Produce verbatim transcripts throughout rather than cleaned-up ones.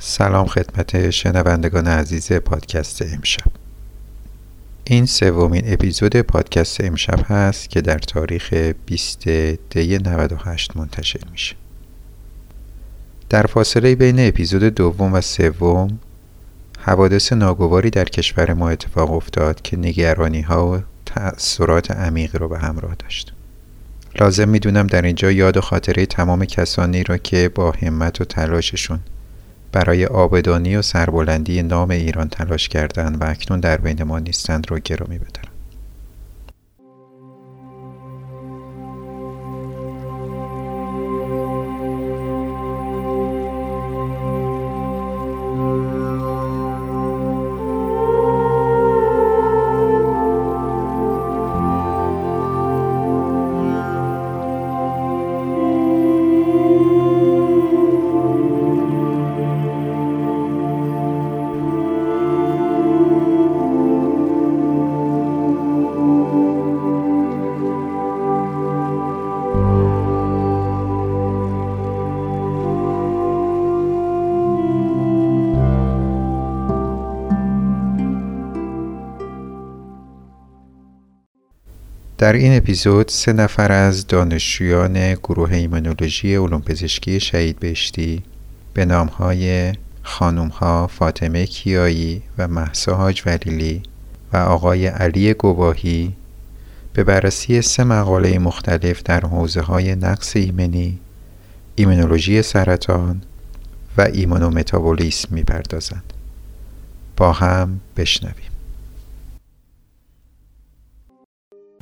سلام خدمت شنوندگان عزیز پادکست امشب. این سومین اپیزود پادکست امشب هست که در تاریخ بیست دی نود و هشت منتشر میشه. در فاصله بین اپیزود دوم و سوم حوادث ناگواری در کشور ما اتفاق افتاد که نگرانی‌ها و تأثیرات عمیق رو به همراه داشت. لازم میدونم در اینجا یاد و خاطره تمام کسانی را که با همت و تلاششون برای آبدانی و سربلندی نام ایران تلاش کردند و اکنون در بین ما نیستند رو گرامی بدارم. در این اپیزود سه نفر از دانشجویان گروه ایمونولوژی علوم پزشکی شهید بهشتی به نام‌های خانم‌ها فاطمه کیایی و مهسا حاج ولیلی و آقای علی گواهی به بررسی سه مقاله مختلف در حوزه‌های نقص ایمنی، ایمونولوژی سرطان و ایمونومتابولیسم می‌پردازند. با هم بشنویم.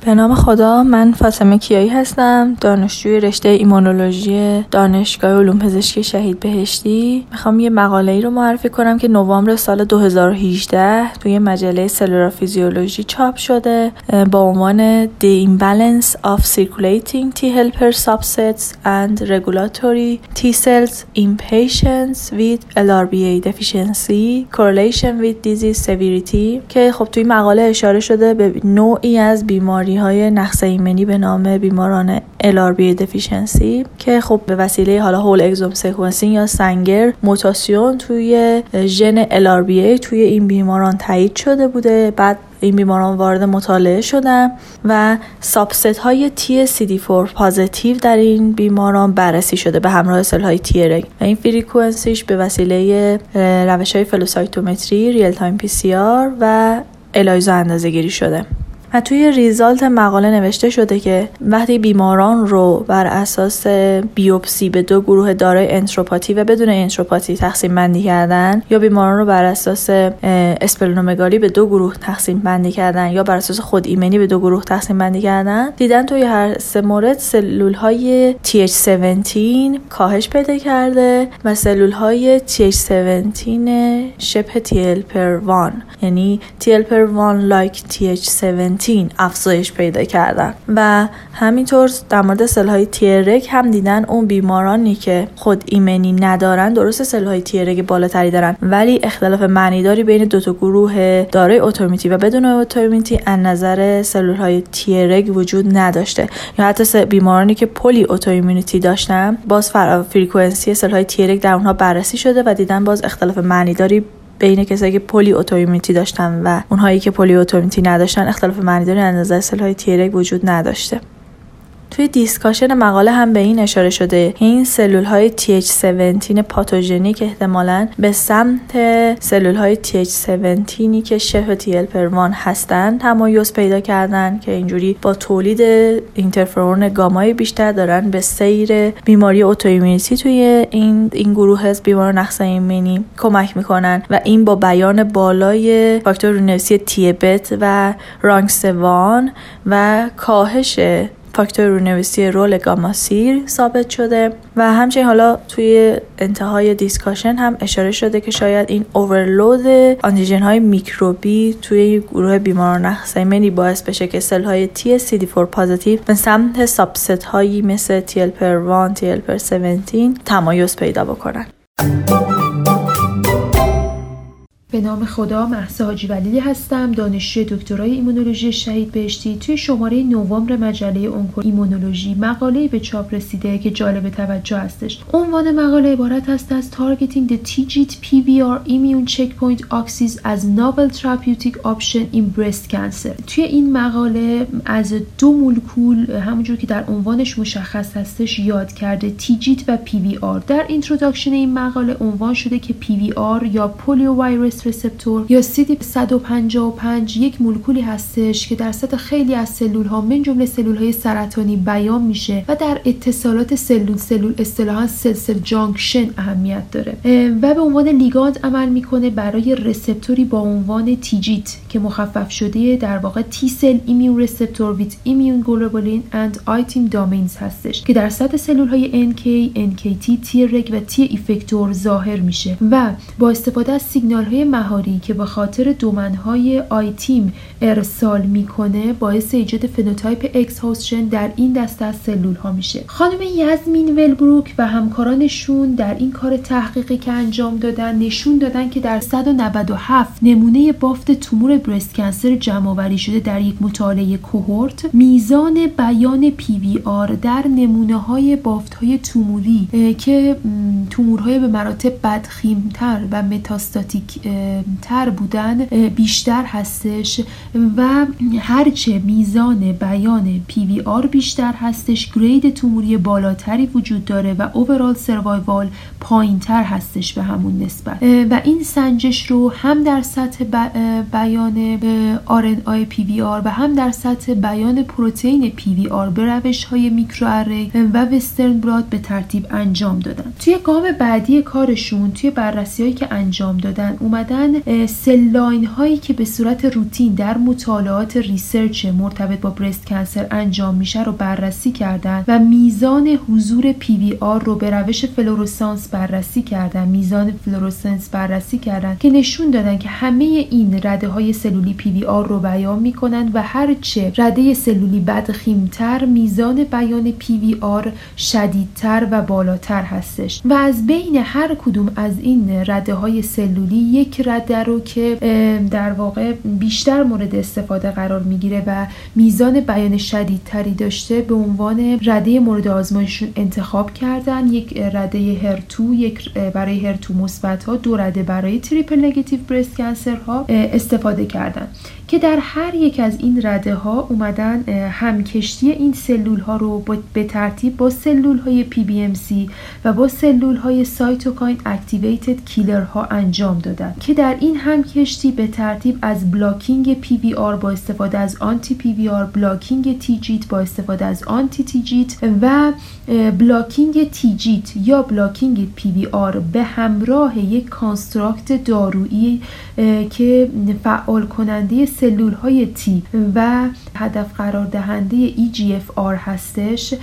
به نام خدا، من فاطمه کیایی هستم، دانشجوی رشته ایمونولوژی دانشگاه علوم پزشکی شهید بهشتی. میخوام یه مقاله ای رو معرفی کنم که نوامبر سال دو هزار و هجده توی مجله سلولار فیزیولوژی چاپ شده با عنوان The Imbalance of Circulating T Helper Subsets and Regulatory T Cells in Patients with ال آر بی ای Deficiency Correlation with Disease Severity که خب توی مقاله اشاره شده به نوعی از بیماری های نقص ایمنی به نام بیماران ال آر بی ای Deficiency که خب به وسیله حالا هول اگزوم سکوانسینگ یا سنگر موتاسیون توی ژن ال آر بی ای توی این بیماران تایید شده بوده. بعد این بیماران وارد مطالعه شدن و سابست های تی سی دی فور پازیتیو در این بیماران بررسی شده به همراه سل های تی رگ و این فریکوئنسیش به وسیله روش های فلوسایتومتری، ریل تایم پی سی آر و الایزا اندازه‌گیری شده. و توی ریزالت مقاله نوشته شده که وقتی بیماران رو بر اساس بیوپسی به دو گروه دارای انتروپاتی و بدون انتروپاتی تقسیم بندی کردن یا بیماران رو بر اساس اسپلنومگالی به دو گروه تقسیم بندی کردن یا بر اساس خود ایمنی به دو گروه تقسیم بندی کردن، دیدن توی هر سه مورد سلولهای تی اچ هفتاد کاهش پیدا کرده و سلولهای تی اچ هفتاد شبه تی ال پی ار وان یعنی تی ال پی ار وان like تی اچ هفتاد افزایش پیدا کردن. و همینطور در مورد سل‌های تیرگ هم دیدن اون بیمارانی که خود ایمنی ندارن درست سل‌های تیرگ بالاتری دارن ولی اختلاف معنیداری بین دو تا گروه دارای اتومیتی و بدون اتومیتی از نظر سلول‌های تیرگ وجود نداشته. یا حتی بیمارانی که پلی اتومیتی داشتن باز فرکانسی سل‌های تیرگ در اونها بررسی شده و دیدن باز اختلاف معنیداری بین کسایی که پلی اتومیتی داشتن و اونهایی که پلی اتومیتی نداشتن اختلاف معنیداری از نظر سل‌های تیرگ وجود نداشته. توی دیسکاشن مقاله هم به این اشاره شده که این سلول‌های تی اچ هفتاد پاتوژنیک احتمالاً به سمت سلول‌های تی اچ هفتاد که شبه تی ال پی ار وان هستن تمایز پیدا کردن که اینجوری با تولید اینترفرون گامای بیشتر دارن به سیر بیماری اتوایمونیتی توی این این گروه از بیماران نقص ایمنی کمک میکنن و این با بیان بالای فاکتور رونویسی تیبت و رانگ سوان و کاهش فاکتور رونویسی رول گاما سیر ثابت شده. و همچنین حالا توی انتهای دیسکاشن هم اشاره شده که شاید این اورلود آنتیژن های میکروبی توی گروه بیماران نقص ایمنی باعث بشه که سل های تی سی دی فور پازیتیو به سمت سابست هایی مثل تی ال پی ار وان، تی ال پی ار هفتاد تمایز پیدا بکنن. به نام خدا، مهسا حاج ولیلی هستم، دانشجوی دکترای ایمونولوژی شهید بهشتی. توی شماره نوامبر مجله اونکو ایمونولوژی مقاله‌ای به چاپ رسیده که جالب توجه هستش. عنوان مقاله عبارت است از Targeting the تی جی آی تی پی وی آر Immune Checkpoint Axis as Novel Therapeutic Option in Breast Cancer. توی این مقاله از دو مولکول، همونجور که در عنوانش مشخص هستش، یاد کرده تی جی آی تی و پی وی آر. در اینتروداکشن این مقاله عنوان شده که پی وی آر یا پولیو وایرس رسپتور یا سی دی صد و پنجاه و پنج یک مولکولی هستش که در سطح خیلی از سلول ها من جمله سلول های سرطانی بیان میشه و در اتصالات سلول سلول اصطلاحاً سلسل جانکشن اهمیت داره و به عنوان لیگاند عمل میکنه برای رسپتوری با عنوان تی جی آی تی که مخفف شده در واقع تی سل ایمیون رسپتور ویت ایمیون گلوبولین اند آیتیم دامینز هستش که در سطح سلول های ان کی، ان کی تی، تی رگ و تی افکتور ظاهر میشه و با استفاده از سیگنال های مهاری که به خاطر دومنهای آیتیم ارسال میکنه باعث ایجاد فنوتایپ اکسهاستشن در این دسته از سلول ها میشه. خانم یاسمین ولبروک و همکارانشون در این کار تحقیقی که انجام دادن نشون دادن که در صد و نود و هفت نمونه بافت تومور برست کنسر جمع آوری شده در یک مطالعه کوهورت، میزان بیان پی وی آر در نمونه های بافت های توموری که تومورهای به مراتب بدخیمتر و متاستاتیک تر بودن بیشتر هستش و هرچه میزان بیان پی وی آر بیشتر هستش گرید توموری بالاتری وجود داره و اوورال سروایوال پایین تر هستش به همون نسبت و این سنجش رو هم در سطح بیان آر ان آی پی وی آر و هم در سطح بیان پروتئین پی وی آر به روش های میکرو اره و وسترن براد به ترتیب انجام دادن. توی گام بعدی کارشون توی بررسی هایی که انجام دادن اومدن سل لاین هایی که به صورت روتین در مطالعات ریسرچ مرتبط با برست کنسر انجام میشه رو بررسی کردن و میزان حضور پی وی آر رو به روش فلورسانس بررسی کردن میزان فلورسانس بررسی کردن که نشون دادن که همه این رده های سلولی پی وی آر رو بیان میکنن و هرچه رده سلولی بدخیمتر میزان بیان پی وی آر شدیدتر و بالاتر هستش و از بین هر کدوم از این رده های سلولی یک رده رو که در واقع بیشتر مورد استفاده قرار میگیره و میزان بیان شدیدتری داشته به عنوان رده مورد آزمایششون انتخاب کردن. یک رده هرتو، یک برای هرتو مثبت ها، دو رده برای تریپل نگاتیو برست کانسر ها استفاده کردن که در هر یک از این رده ها اومدن همکشتی این سلول ها رو به ترتیب با سلول های پی بی ام سی و با سلول های سایتوکاین اکتیویتد کیلر ها انجام دادن که در این همکشتی به ترتیب از بلاکینگ پی وی آر با استفاده از آنتی پی وی آر، بلاکینگ تی جی آی تی با استفاده از آنتی تی جی آی تی و بلاکینگ تی جی آی تی یا بلاکینگ پی وی آر به همراه یک کانستراکت دارویی که فعال کننده سلول های تی و هدف قرار دهنده ای جی اف آر هستش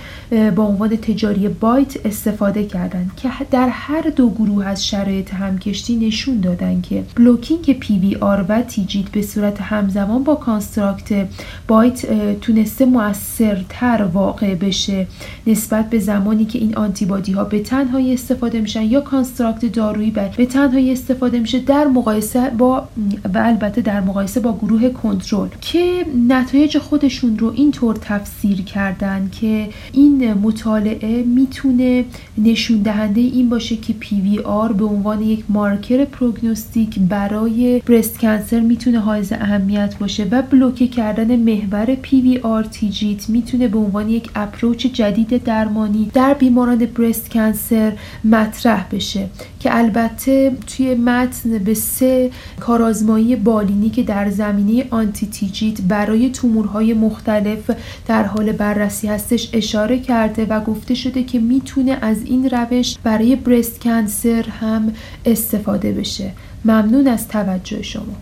با عنوان تجاری بایت استفاده کردند که در هر دو گروه از شرایط همکشتی نشون دادن که بلوکینگ پی وی آر و تی جی آی تی به صورت همزمان با کانستراکت بایت تونسته مؤثرتر واقع بشه نسبت به زمانی که این آنتیبادی ها به تنهایی استفاده میشن یا کانستراکت دارویی به تنهایی استفاده میشه در مقایسه با و البته در مقایسه با گروه کنترل که نتایج خودشون رو اینطور تفسیر کردن که این مطالعه میتونه نشون دهنده این باشه که پی وی آر به عنوان یک مارکر پروگنوستیک برای برست کانسر میتونه حائز اهمیت باشه و بلوکه کردن محور پی وی آر تی جی آی تی میتونه به عنوان یک اپروچ جدید درمانی در بیماران برست کانسر مطرح بشه که البته توی متن به سه کارآزمایی بالینی که در زمینه آنتی تی جی آی تی برای تومورهای مختلف در حال بررسی هستش اشاره کرده و گفته شده که میتونه از این روش برای برست کانسر هم استفاده بشه. ممنون از توجه شما.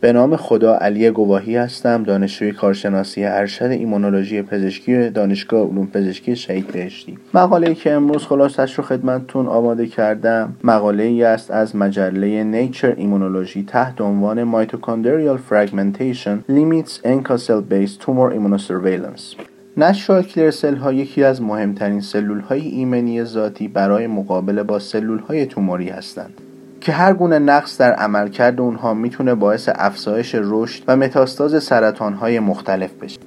به نام خدا، علی گواهی هستم، دانشجوی کارشناسی ارشد ایمونولوژی پزشکی دانشگاه علوم پزشکی شهید بهشتی. مقاله‌ای که امروز خلاصه‌اش رو خدمتتون آماده کردم، مقاله‌ای است از مجله نیچر ایمونولوژی تحت عنوان Mitochondrial Fragmentation Limits ان کی تی Cell Based Tumor Immunosurveillance. نشر کلیر سل ها یکی از مهمترین سلول های ایمنی ذاتی برای مقابله با سلول های توموری هستند که هر گونه نقص در عملکرد اونها میتونه باعث افزایش رشد و متاستاز سرطان های مختلف بشه.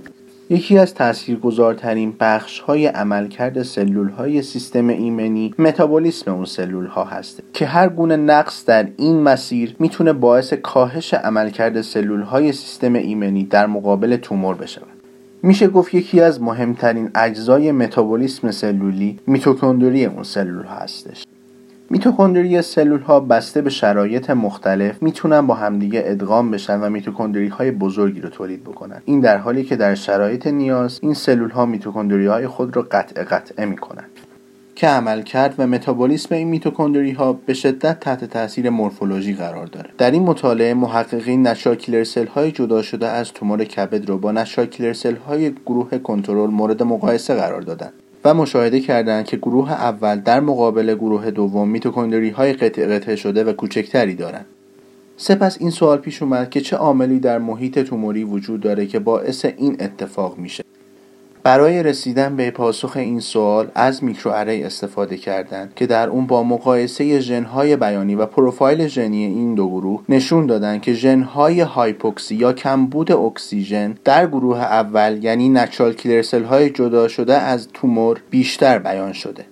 یکی از تاثیرگذارترین بخش های عملکرد سلول های سیستم ایمنی متابولیسم اون سلول ها هست که هر گونه نقص در این مسیر میتونه باعث کاهش عملکرد سلول های سیستم ایمنی در مقابل تومور بشه. میشه گفت یکی از مهمترین اجزای متابولیسم سلولی میتوکندری اون سلول ها هستش. میتوکندری سلول ها بسته به شرایط مختلف میتونن با همدیگه ادغام بشن و میتوکندری های بزرگی رو تولید بکنن. این در حالی که در شرایط نیاز این سلول ها میتوکندری های خود رو قطع قطع میکنن که عملکرد و متابولیسم این میتوکندری ها به شدت تحت تاثیر مورفولوژی قرار داره. در این مطالعه محققین نشا کیلر سل های جدا شده از تومور کبد رو با نشا کیلر سل های گروه کنترل مورد مقایسه قرار دادن و مشاهده کردند که گروه اول در مقابل گروه دوم میتوکندری های قطع قطع شده و کوچکتری دارند. سپس این سوال پیش اومد که چه عاملی در محیط توموری وجود داره که باعث این اتفاق میشه. برای رسیدن به پاسخ این سوال از میکرواره‌ای استفاده کردند که در اون با مقایسه ژن‌های بیانی و پروفایل ژنی این دو گروه نشون دادن که ژن‌های هایپوکسی یا کمبود اکسیژن در گروه اول یعنی نچرال کیلر سل‌های جدا شده از تومور بیشتر بیان شده.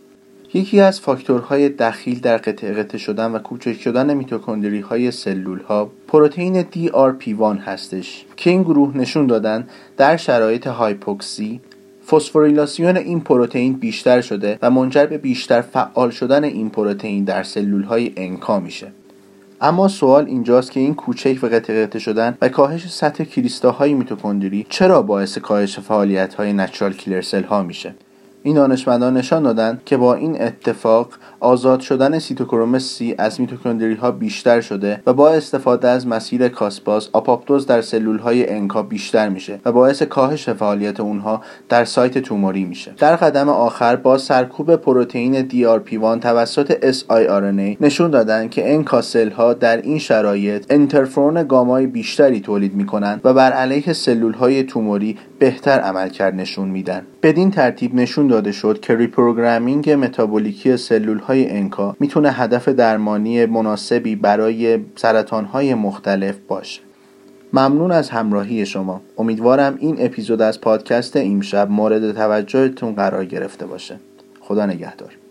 یکی از فاکتورهای دخیل در قطع قطع شدن و کوچک شدن میتوکندری های سلول ها پروتئین دی آر پی وان هستش که این گروه نشون دادن در شرایط هایپوکسی فسفوریلاسیون این پروتئین بیشتر شده و منجر به بیشتر فعال شدن این پروتئین در سلول‌های انکا میشه. اما سوال اینجاست که این کوچک و قطع قطع شدن و کاهش سطح کریستاهای میتوکندری چرا باعث کاهش فعالیت‌های نچرال کیلر سل‌ها میشه؟ این دانشمندان نشان دادند که با این اتفاق آزاد شدن سیتوکروم سی از میتوکندری‌ها بیشتر شده و با استفاده از مسیر کاسپاز آپاپتوز در سلول‌های انکا بیشتر میشه و باعث کاهش فعالیت اونها در سایت توموری میشه. در قدم آخر با سرکوب پروتئین دی آر پی وان توسط اس آی آر ان ای نشون دادن که انکا سل‌ها در این شرایط انترفرون گامای بیشتری تولید میکنن و بر علیه سلول‌های توموری بهتر عملکرد نشون میدن. بدین ترتیب نشون داده شد که ریپروگرامینگ متابولیکی سلول‌های انکا میتونه هدف درمانی مناسبی برای سرطان‌های مختلف باشه. ممنون از همراهی شما. امیدوارم این اپیزود از پادکست امشب مورد توجهتون قرار گرفته باشه. خدا نگهدار.